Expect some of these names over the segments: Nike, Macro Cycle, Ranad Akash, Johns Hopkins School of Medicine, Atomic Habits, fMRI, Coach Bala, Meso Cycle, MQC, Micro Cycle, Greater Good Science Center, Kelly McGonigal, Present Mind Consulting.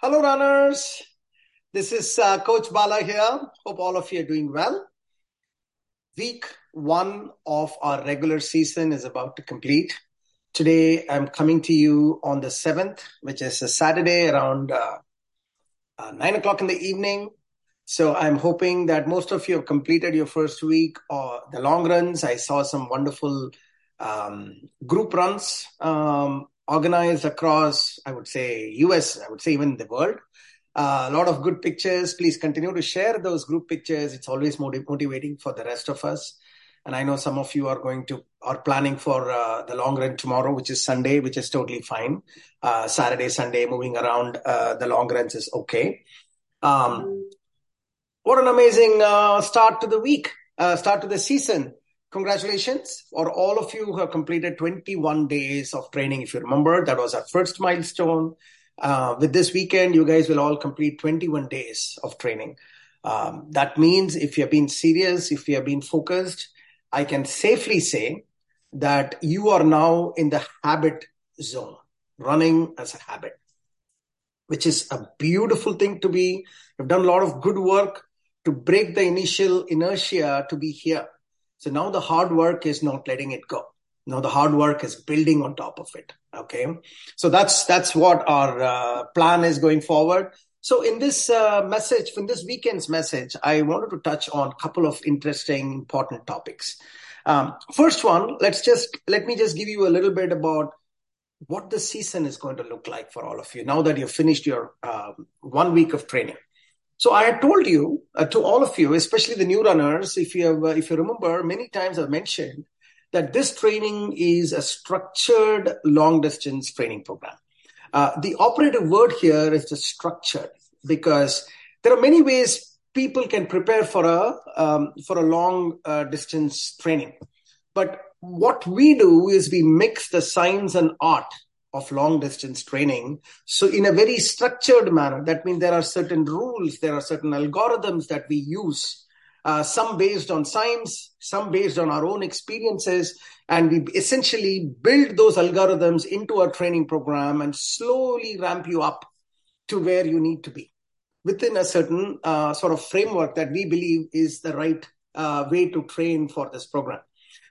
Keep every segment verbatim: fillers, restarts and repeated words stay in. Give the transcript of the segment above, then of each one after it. Hello runners, this is uh, Coach Bala here. Hope all of you are doing well. Week one of our regular season is about to complete. Today I'm coming to you on the seventh, which is a Saturday around uh, uh, nine o'clock in the evening. So I'm hoping that most of you have completed your first week or the long runs. I saw some wonderful um, group runs um, organized across, I would say, U S, I would say even the world. Uh, a lot of good pictures. Please continue to share those group pictures. It's always motiv- motivating for the rest of us. And I know some of you are going to, are planning for uh, the long run tomorrow, which is Sunday, which is totally fine. Uh, Saturday, Sunday, moving around uh, the long runs is okay. Um, What an amazing uh, start to the week, uh, start to the season. Congratulations for all of you who have completed twenty-one days of training. If you remember, that was our first milestone. Uh, with this weekend, you guys will all complete twenty-one days of training. Um, that means if you have been serious, if you have been focused, I can safely say that you are now in the habit zone, running as a habit, which is a beautiful thing to be. You've done a lot of good work to break the initial inertia to be here. So now the hard work is not letting it go. Now the hard work is building on top of it. Okay. So that's, that's what our uh, plan is going forward. So in this uh, message, in this weekend's message, I wanted to touch on a couple of interesting, important topics. Um, first one, let's just, let me just give you a little bit about what the season is going to look like for all of you now that you've finished your um, one week of training. So I had told you, uh, to all of you, especially the new runners, if you have, uh, if you remember, many times I've mentioned that this training is a structured long-distance training program. Uh, the operative word here is the structured, because there are many ways people can prepare for a um, for a long-distance uh, training. But what we do is we mix the science and art of long distance training. So in a very structured manner, that means there are certain rules, there are certain algorithms that we use, uh, some based on science, some based on our own experiences. And we essentially build those algorithms into our training program and slowly ramp you up to where you need to be within a certain uh, sort of framework that we believe is the right uh, way to train for this program.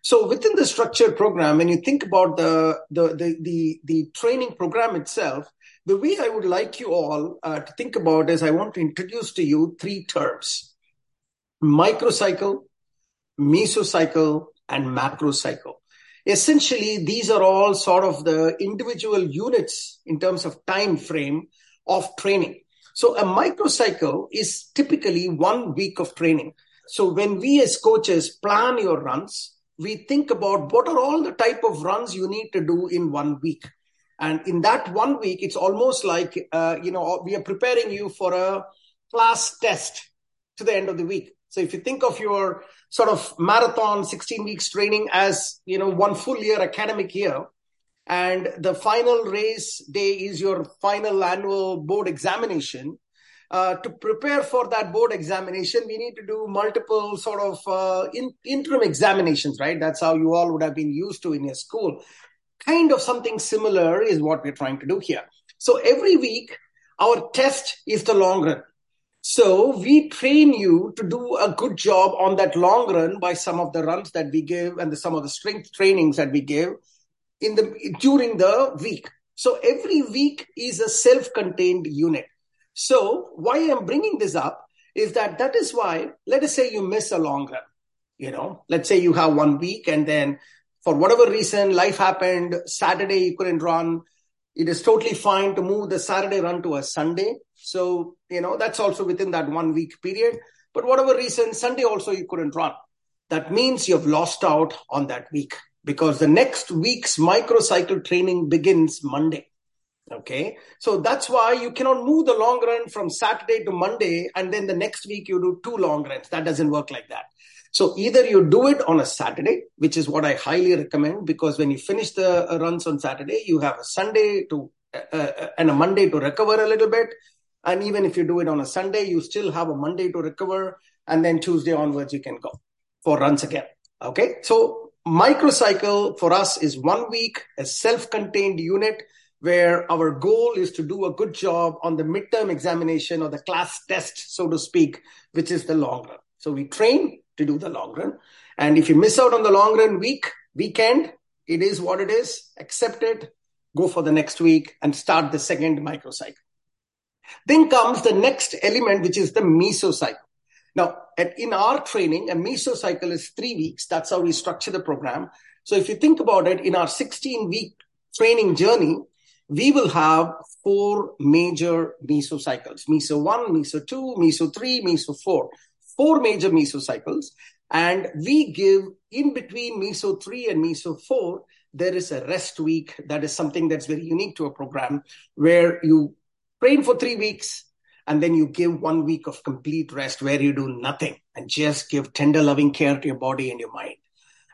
So within the structured program, when you think about the, the, the, the, the training program itself, the way I would like you all uh, to think about is I want to introduce to you three terms: micro cycle, meso cycle, and macro cycle. Essentially, these are all sort of the individual units in terms of time frame of training. So a micro cycle is typically one week of training. So when we as coaches plan your runs, we think about what are all the type of runs you need to do in one week. And in that one week, it's almost like, uh, you know, we are preparing you for a class test to the end of the week. So if you think of your sort of marathon sixteen weeks training as, you know, one full year academic year, and the final race day is your final annual board examination, Uh, to prepare for that board examination, we need to do multiple sort of uh, in, interim examinations, right? That's how you all would have been used to in your school. Kind of something similar is what we're trying to do here. So every week, our test is the long run. So we train you to do a good job on that long run by some of the runs that we give and the, some of the strength trainings that we give in the during the week. So every week is a self-contained unit. So why I'm bringing this up is that that is why, let us say you miss a long run, you know, let's say you have one week and then for whatever reason, life happened, Saturday you couldn't run. It is totally fine to move the Saturday run to a Sunday. So, you know, that's also within that one week period. But whatever reason, Sunday also you couldn't run. That means you've lost out on that week because the next week's micro cycle training begins Monday. Okay, so that's why you cannot move the long run from Saturday to Monday and then the next week you do two long runs. That doesn't work like that. So either you do it on a Saturday, which is what I highly recommend, because when you finish the runs on Saturday, you have a Sunday to uh, and a Monday to recover a little bit. And even if you do it on a Sunday, you still have a Monday to recover. And then Tuesday onwards, you can go for runs again. Okay, so microcycle for us is one week, a self-contained unit where our goal is to do a good job on the midterm examination or the class test, so to speak, which is the long run. So we train to do the long run. And if you miss out on the long run week, weekend, it is what it is. Accept it, go for the next week and start the second micro cycle. Then comes the next element, which is the meso cycle. Now, at, in our training, a meso cycle is three weeks. That's how we structure the program. So if you think about it, in our sixteen-week training journey, we will have four major meso cycles. Meso one, meso two, meso three, meso four. Four major meso cycles. And we give in between meso three and meso four, there is a rest week. That is something that's very unique to a program where you train for three weeks and then you give one week of complete rest where you do nothing and just give tender loving care to your body and your mind,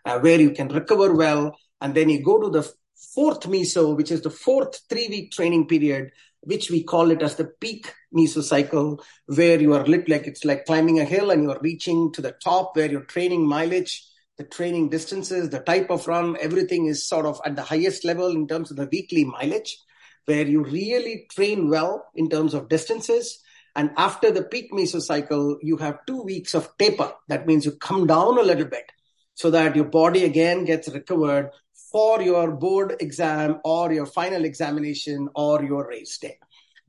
uh, where you can recover well. And then you go to the fourth meso, which is the fourth three-week training period, which we call it as the peak meso cycle, where you are lit like it's like climbing a hill and you are reaching to the top where your training mileage, the training distances, the type of run, everything is sort of at the highest level in terms of the weekly mileage, where you really train well in terms of distances. And after the peak meso cycle, you have two weeks of taper. That means you come down a little bit so that your body again gets recovered for your board exam or your final examination or your race day.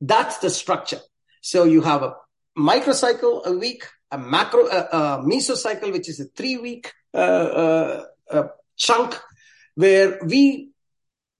That's the structure. So you have a microcycle a week, a macro uh, uh, mesocycle, which is a three-week uh, uh, uh, chunk where we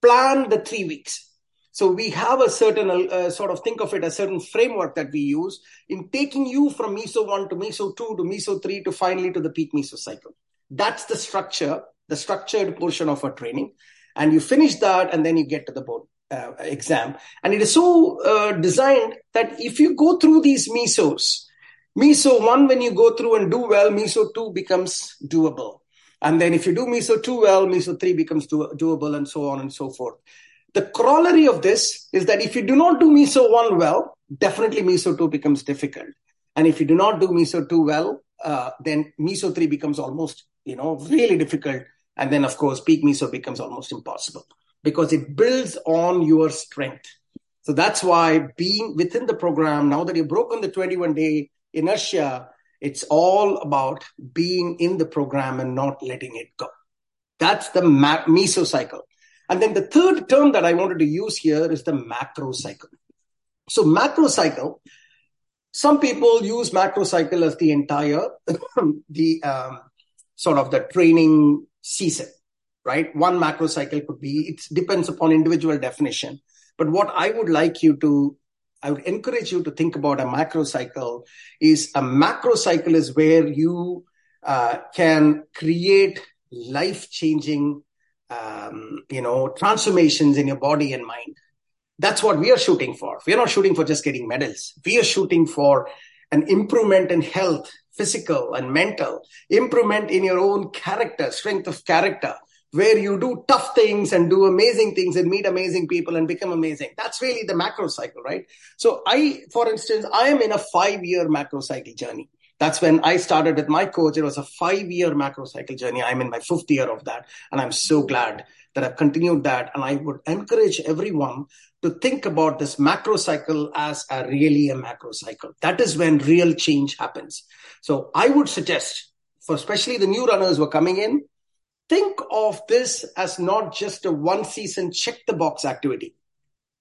plan the three weeks. So we have a certain uh, sort of think of it, a certain framework that we use in taking you from meso one to meso two to meso three to finally to the peak mesocycle. That's the structure, the structured portion of our training. And you finish that and then you get to the board uh, exam. And it is so uh, designed that if you go through these mesos, meso one, when you go through and do well, meso two becomes doable. And then if you do meso two well, meso three becomes do- doable and so on and so forth. The corollary of this is that if you do not do meso one well, definitely meso two becomes difficult. And if you do not do meso two well, uh, then meso three becomes almost, you know, really difficult. And then, of course, peak meso becomes almost impossible because it builds on your strength. So that's why being within the program, now that you've broken the twenty-one day inertia, it's all about being in the program and not letting it go. That's the ma- meso cycle. And then the third term that I wanted to use here is the macro cycle. So macro cycle, some people use macro cycle as the entire, the um, sort of the training season, right? One macro cycle could be, it depends upon individual definition. But what I would like you to, I would encourage you to think about a macro cycle is a macro cycle is where you uh, can create life-changing Um, you know, transformations in your body and mind. That's what we are shooting for. We are not shooting for just getting medals. We are shooting for an improvement in health, physical and mental, improvement in your own character, strength of character, where you do tough things and do amazing things and meet amazing people and become amazing. That's really the macro cycle, right? So I, for instance, I am in a five-year macro cycle journey. That's when I started with my coach. It was a five-year macro cycle journey. I'm in my fifth year of that. And I'm so glad that I've continued that. And I would encourage everyone to think about this macro cycle as a really a macro cycle. That is when real change happens. So I would suggest, for especially the new runners who are coming in, think of this as not just a one-season check-the-box activity.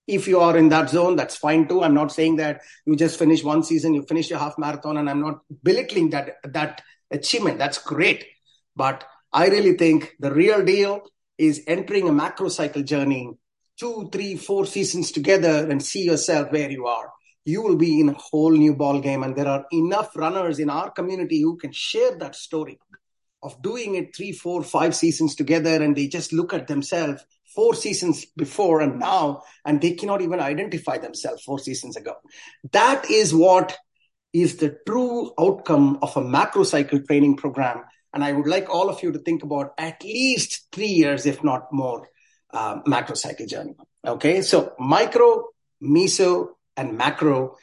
If you are in that zone, that's fine too. I'm not saying that you just finish one season, you finish your half marathon, and I'm not belittling that, that achievement. That's great. But I really think the real deal is entering a macro cycle journey, two, three, four seasons together and see yourself where you are. You will be in a whole new ball game. And there are enough runners in our community who can share that story of doing it three, four, five seasons together. And they just look at themselves four seasons before and now, and they cannot even identify themselves four seasons ago. That is what is the true outcome of a macro cycle training program. And I would like all of you to think about at least three years, if not more, uh, macro cycle journey. Okay, so micro, meso, and macro,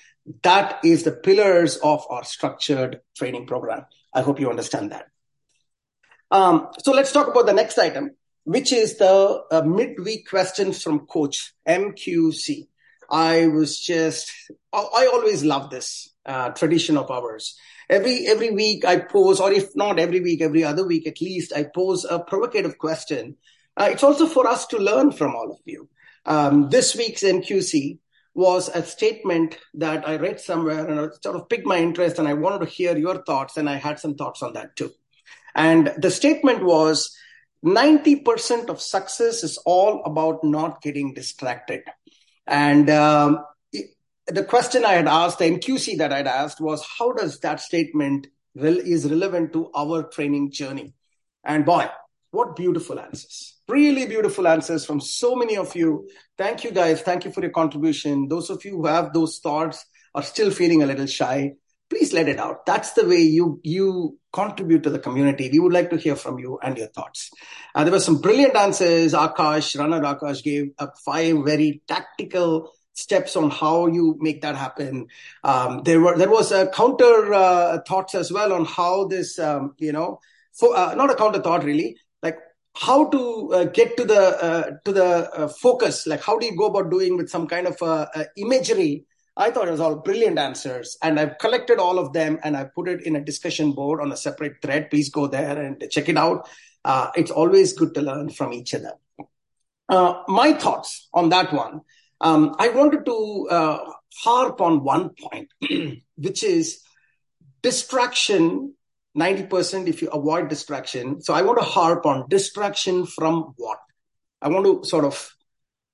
that is the pillars of our structured training program. I hope you understand that. Um, so let's talk about the next item, which is the uh, midweek questions from Coach, M Q C. I was just, I, I always love this uh, tradition of ours. Every every week I pose, or if not every week, every other week at least, I pose a provocative question. Uh, it's also for us to learn from all of you. Um, this week's M Q C was a statement that I read somewhere and it sort of piqued my interest, and I wanted to hear your thoughts, and I had some thoughts on that too. And the statement was, ninety percent of success is all about not getting distracted. And um, it, the question I had asked, the M Q C that I'd asked was, how does that statement re- is relevant to our training journey? And boy, what beautiful answers. Really beautiful answers from so many of you. Thank you guys. Thank you for your contribution. Those of you who have those thoughts are still feeling a little shy, please let it out. That's the way you you contribute to the community. We would like to hear from you and your thoughts. Uh, there were some brilliant answers. Akash, Ranad Akash gave up five very tactical steps on how you make that happen. Um, there were there was a counter uh, thoughts as well on how this, um, you know, fo- uh, not a counter thought really, like how to uh, get to the uh, to the uh, focus. Like how do you go about doing with some kind of uh, uh, imagery? I thought it was all brilliant answers, and I've collected all of them and I put it in a discussion board on a separate thread. Please go there and check it out. Uh, it's always good to learn from each other. Uh, my thoughts on that one, um, I wanted to uh, harp on one point, which is distraction, ninety percent if you avoid distraction. So I want to harp on distraction from what? I want to sort of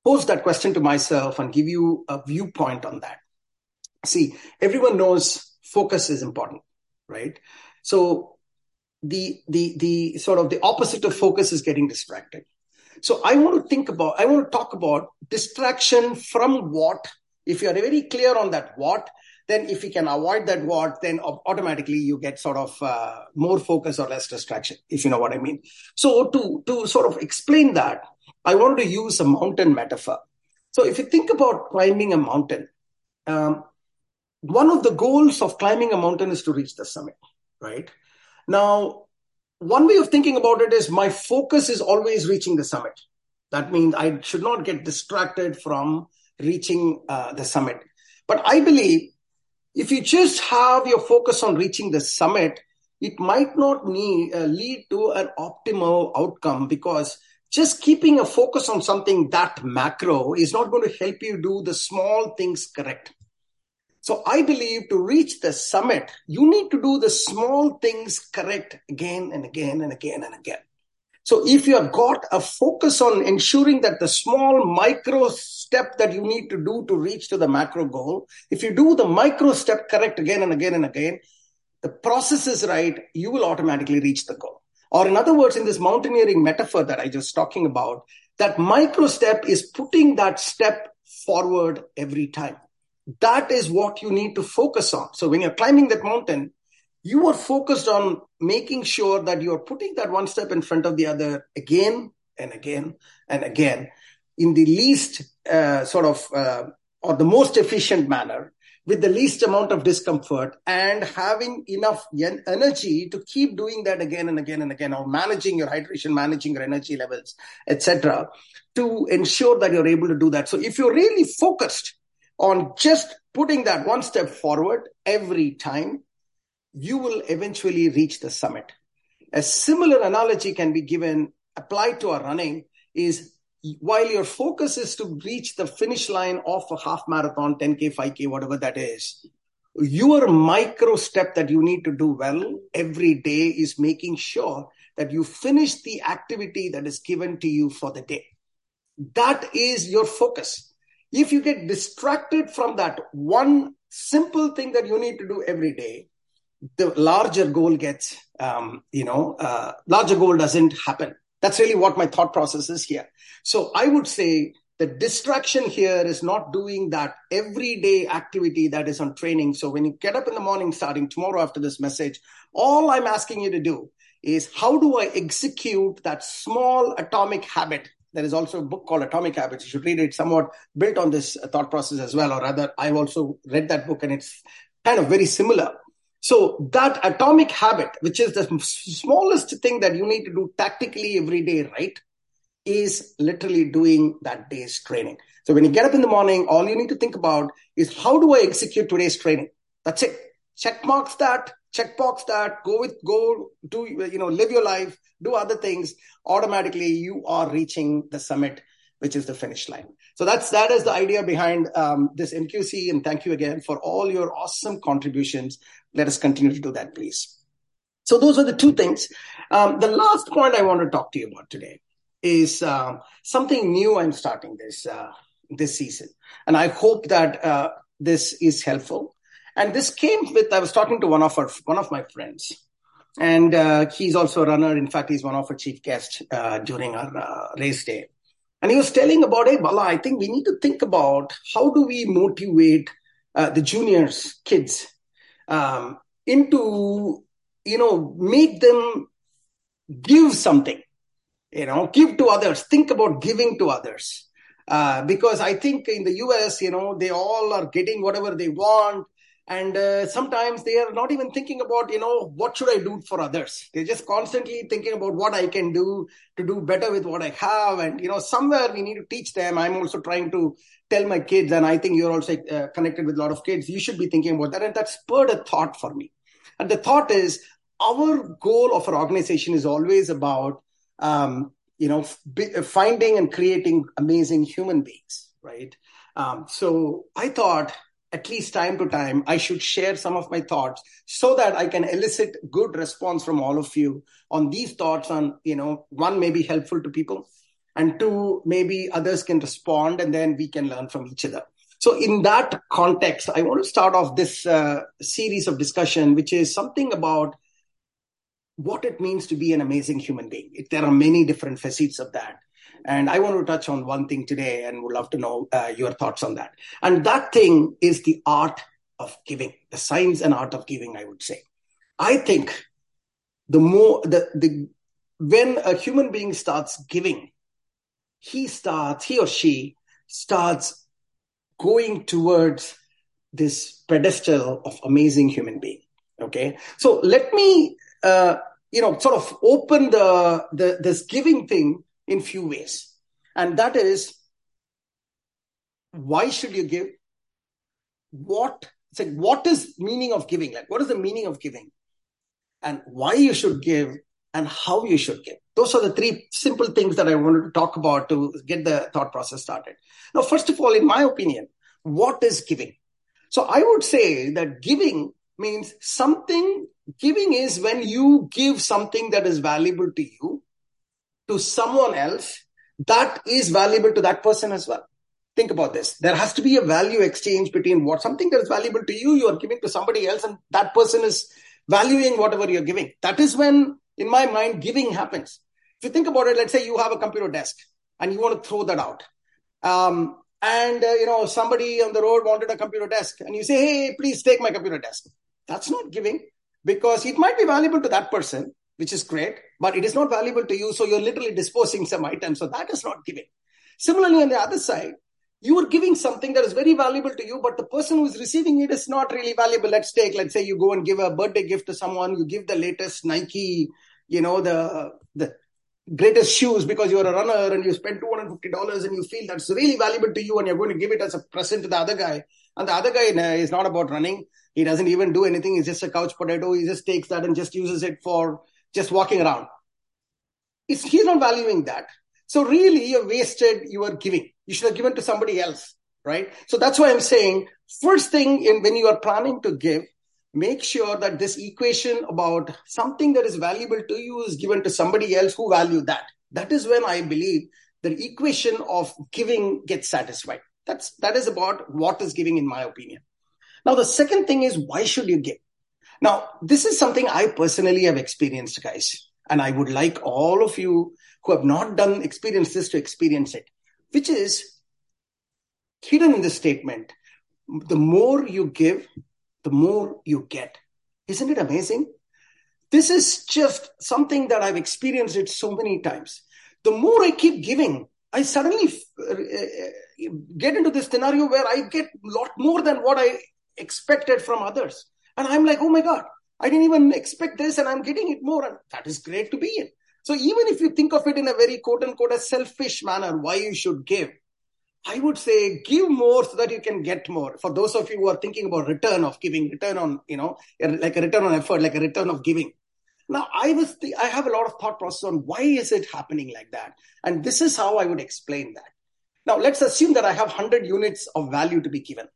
pose that question to myself and give you a viewpoint on that. See, everyone knows focus is important, right? So the the the sort of the opposite of focus is getting distracted. So I want to think about, I want to talk about distraction from what. If you are very clear on that what, then if you can avoid that what, then automatically you get sort of uh, more focus or less distraction, if you know what I mean. So to to sort of explain that, I wanted to use a mountain metaphor. So if you think about climbing a mountain, Um, one of the goals of climbing a mountain is to reach the summit, right? Now, one way of thinking about it is my focus is always reaching the summit. That means I should not get distracted from reaching uh, the summit. But I believe if you just have your focus on reaching the summit, it might not need, uh, lead to an optimal outcome, because just keeping a focus on something that macro is not going to help you do the small things correct. So I believe to reach the summit, you need to do the small things correct again and again and again and again. So if you have got a focus on ensuring that the small micro step that you need to do to reach to the macro goal, if you do the micro step correct again and again and again, the process is right, you will automatically reach the goal. Or in other words, in this mountaineering metaphor that I just talking about, that micro step is putting that step forward every time. That is what you need to focus on. So when you're climbing that mountain, you are focused on making sure that you're putting that one step in front of the other again and again and again in the least uh, sort of uh, or the most efficient manner, with the least amount of discomfort, and having enough energy to keep doing that again and again and again, or managing your hydration, managing your energy levels, et cetera, to ensure that you're able to do that. So if you're really focused on just putting that one step forward every time, you will eventually reach the summit. A similar analogy can be given, applied to our running, is while your focus is to reach the finish line of a half marathon, ten K, five K, whatever that is, your micro step that you need to do well every day is making sure that you finish the activity that is given to you for the day. That is your focus. If you get distracted from that one simple thing that you need to do every day, the larger goal gets, um, you know, uh, larger goal doesn't happen. That's really what my thought process is here. So I would say the distraction here is not doing that everyday activity that is on training. So when you get up in the morning, starting tomorrow after this message, all I'm asking you to do is how do I execute that small atomic habit? There is also a book called Atomic Habits. You should read it, somewhat built on this thought process as well. Or rather, I've also read that book and it's kind of very similar. So that atomic habit, which is the smallest thing that you need to do tactically every day, right? is literally doing that day's training. So when you get up in the morning, all you need to think about is, how do I execute today's training? That's it. Check marks that, check box that, go with, go do, you know, live your life, do other things. Automatically, you are reaching the summit, which is the finish line. So that's, that is the idea behind um, this M Q C. And thank you again for all your awesome contributions. Let us continue to do that, please. So those are the two things. Um, the last point I want to talk to you about today is uh, something new I'm starting this uh, this season. And I hope that uh, this is helpful. And this came with, I was talking to one of our, one of my friends. And uh, he's also a runner. In fact, he's one of our chief guests uh, during our uh, race day. And he was telling about, hey, Bala, I think we need to think about how do we motivate uh, the juniors, kids, um, into, you know, make them give something, you know, give to others. Think about giving to others. Uh, because I think in the U S, you know, they all are getting whatever they want. And uh, sometimes they are not even thinking about, you know, what should I do for others? They're just constantly thinking about what I can do to do better with what I have. And, you know, somewhere we need to teach them. I'm also trying to tell my kids, and I think you're also uh, connected with a lot of kids, you should be thinking about that. And that spurred a thought for me. And the thought is, our goal of our organization is always about, um, you know, f- finding and creating amazing human beings, right? Um, so I thought, at least time to time, I should share some of my thoughts so that I can elicit good response from all of you on these thoughts on, you know, one, may be helpful to people, and two, maybe others can respond, and then we can learn from each other. So in that context, I want to start off this uh, series of discussion, which is something about what it means to be an amazing human being. There are many different facets of that. And I want to touch on one thing today and would love to know uh, your thoughts on that. And that thing is the art of giving, the science and art of giving, I would say. I think the more, the, the when a human being starts giving, he starts, he or she starts going towards this pedestal of amazing human being, okay? So let me, uh, you know, sort of open the, the this giving thing in few ways. And that is, why should you give? What, it's like, what is meaning of giving? Like, what is the meaning of giving? And why you should give and how you should give. Those are the three simple things that I wanted to talk about to get the thought process started. Now, first of all, in my opinion, what is giving? So I would say that giving means something, giving is when you give something that is valuable to you to someone else that is valuable to that person as well. Think about this. There has to be a value exchange between what something that is valuable to you, you are giving to somebody else, and that person is valuing whatever you're giving. That is when, in my mind, giving happens. If you think about it, let's say you have a computer desk and you want to throw that out. Um, and, uh, you know, somebody on the road wanted a computer desk and you say, hey, please take my computer desk. That's not giving, because it might be valuable to that person, which is great, but it is not valuable to you. So you're literally disposing some items. So that is not giving. Similarly, on the other side, you are giving something that is very valuable to you, but the person who is receiving it is not really valuable. Let's take, let's say you go and give a birthday gift to someone, you give the latest Nike, you know, the, the greatest shoes because you're a runner, and you spend two hundred fifty dollars and you feel that's really valuable to you and you're going to give it as a present to the other guy. And the other guy is not about running. He doesn't even do anything. He's just a couch potato. He just takes that and just uses it for just walking around. It's, he's not valuing that. So really, you wasted your giving. You should have given to somebody else, right? So that's why I'm saying, first thing in, when you are planning to give, make sure that this equation about something that is valuable to you is given to somebody else who value that. That is when I believe the equation of giving gets satisfied. That's, that is about what is giving, in my opinion. Now, the second thing is, why should you give? Now, this is something I personally have experienced, guys. And I would like all of you who have not done experience this to experience it, which is hidden in this statement. The more you give, the more you get. Isn't it amazing? This is just something that I've experienced it so many times. The more I keep giving, I suddenly get into this scenario where I get a lot more than what I expected from others. And I'm like, oh my God, I didn't even expect this and I'm getting it more. And that is great to be in. So even if you think of it in a very quote unquote a selfish manner, why you should give, I would say give more so that you can get more. For those of you who are thinking about return of giving, return on, you know, like a return on effort, like a return of giving. Now, I was th- I have a lot of thought process on why is it happening like that? And this is how I would explain that. Now, let's assume that I have one hundred units of value to be given.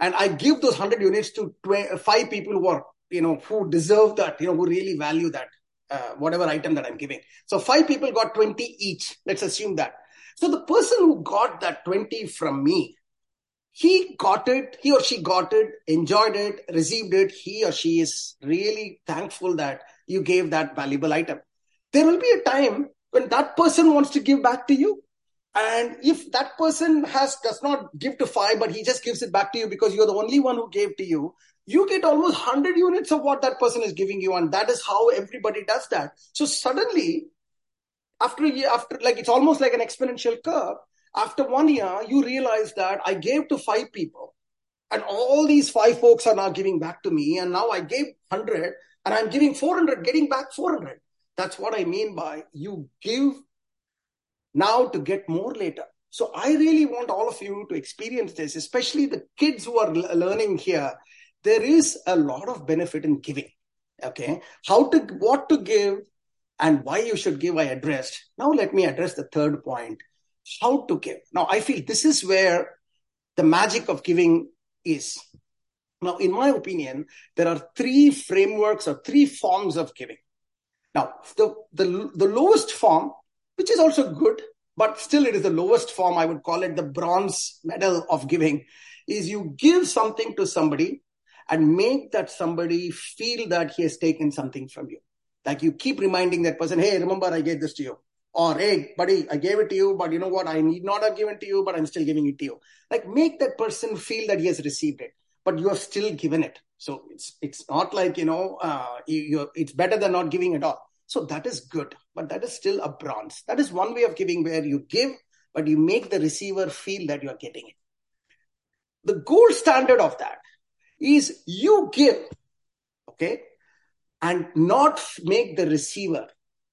And I give those one hundred units to tw- five people who are, you know, who deserve that, you know, who really value that, uh, whatever item that I'm giving. So five people got twenty each. Let's assume that. So the person who got that twenty from me, he got it, he or she got it, enjoyed it, received it. He or she is really thankful that you gave that valuable item. There will be a time when that person wants to give back to you. And if that person has does not give to five, but he just gives it back to you because you're the only one who gave to you, you get almost one hundred units of what that person is giving you. And that is how everybody does that. So suddenly, after a year, after like it's almost like an exponential curve. After one year, you realize that I gave to five people and all these five folks are now giving back to me. And now I gave one hundred and I'm giving four hundred, getting back four hundred. That's what I mean by you give now to get more later. So I really want all of you to experience this, especially the kids who are l- learning here. There is a lot of benefit in giving. Okay. How to, what to give and why you should give, I addressed. Now let me address the third point, how to give. Now I feel this is where the magic of giving is. Now, in my opinion, there are three frameworks or three forms of giving. Now, the, the, the lowest form, which is also good, but still it is the lowest form. I would call it the bronze medal of giving, is you give something to somebody and make that somebody feel that he has taken something from you. Like you keep reminding that person, hey, remember I gave this to you. Or, hey, buddy, I gave it to you, but you know what? I need not have given to you, but I'm still giving it to you. Like make that person feel that he has received it, but you have still given it. So it's it's not like, you know, uh, you, you're, it's better than not giving at all. So that is good, but that is still a bronze. That is one way of giving where you give, but you make the receiver feel that you are getting it. The gold standard of that is you give, okay, and not make the receiver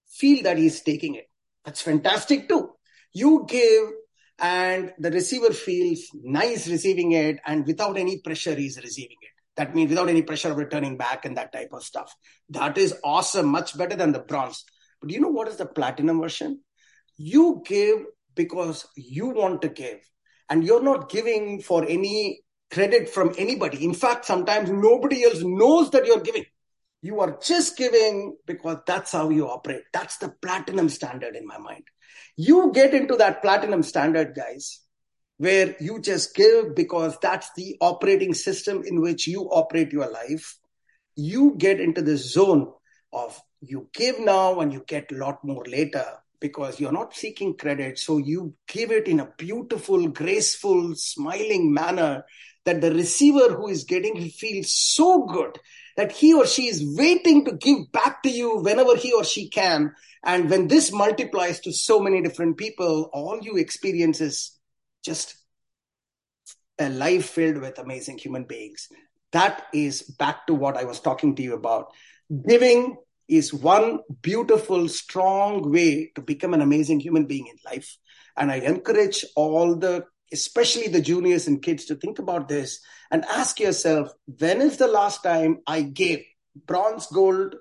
feel that he is taking it. That's fantastic too. You give and the receiver feels nice receiving it and without any pressure he's receiving it. That means without any pressure of returning back and that type of stuff. That is awesome, much better than the bronze. But you know what is the platinum version? You give because you want to give and you're not giving for any credit from anybody. In fact, sometimes nobody else knows that you're giving. You are just giving because that's how you operate. That's the platinum standard in my mind. You get into that platinum standard, guys, where you just give because that's the operating system in which you operate your life. You get into this zone of you give now and you get a lot more later because you're not seeking credit. So you give it in a beautiful, graceful, smiling manner that the receiver who is getting it feels so good that he or she is waiting to give back to you whenever he or she can. And when this multiplies to so many different people, all you experience is just a life filled with amazing human beings. That is back to what I was talking to you about. Giving is one beautiful, strong way to become an amazing human being in life. And I encourage all the, especially the juniors and kids, to think about this and ask yourself, when is the last time I gave? Bronze, gold,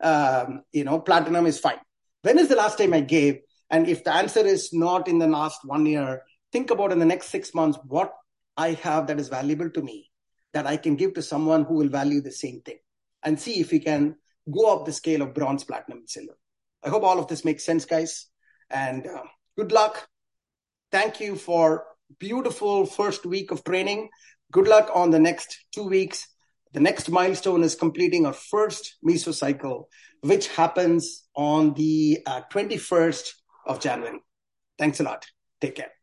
um, you know, platinum is fine. When is the last time I gave? And if the answer is not in the last one year, think about in the next six months, what I have that is valuable to me that I can give to someone who will value the same thing and see if we can go up the scale of bronze, platinum, and silver. I hope all of this makes sense, guys. And uh, good luck. Thank you for beautiful first week of training. Good luck on the next two weeks. The next milestone is completing our first Meso Cycle, which happens on the uh, twenty-first of January. Thanks a lot. Take care.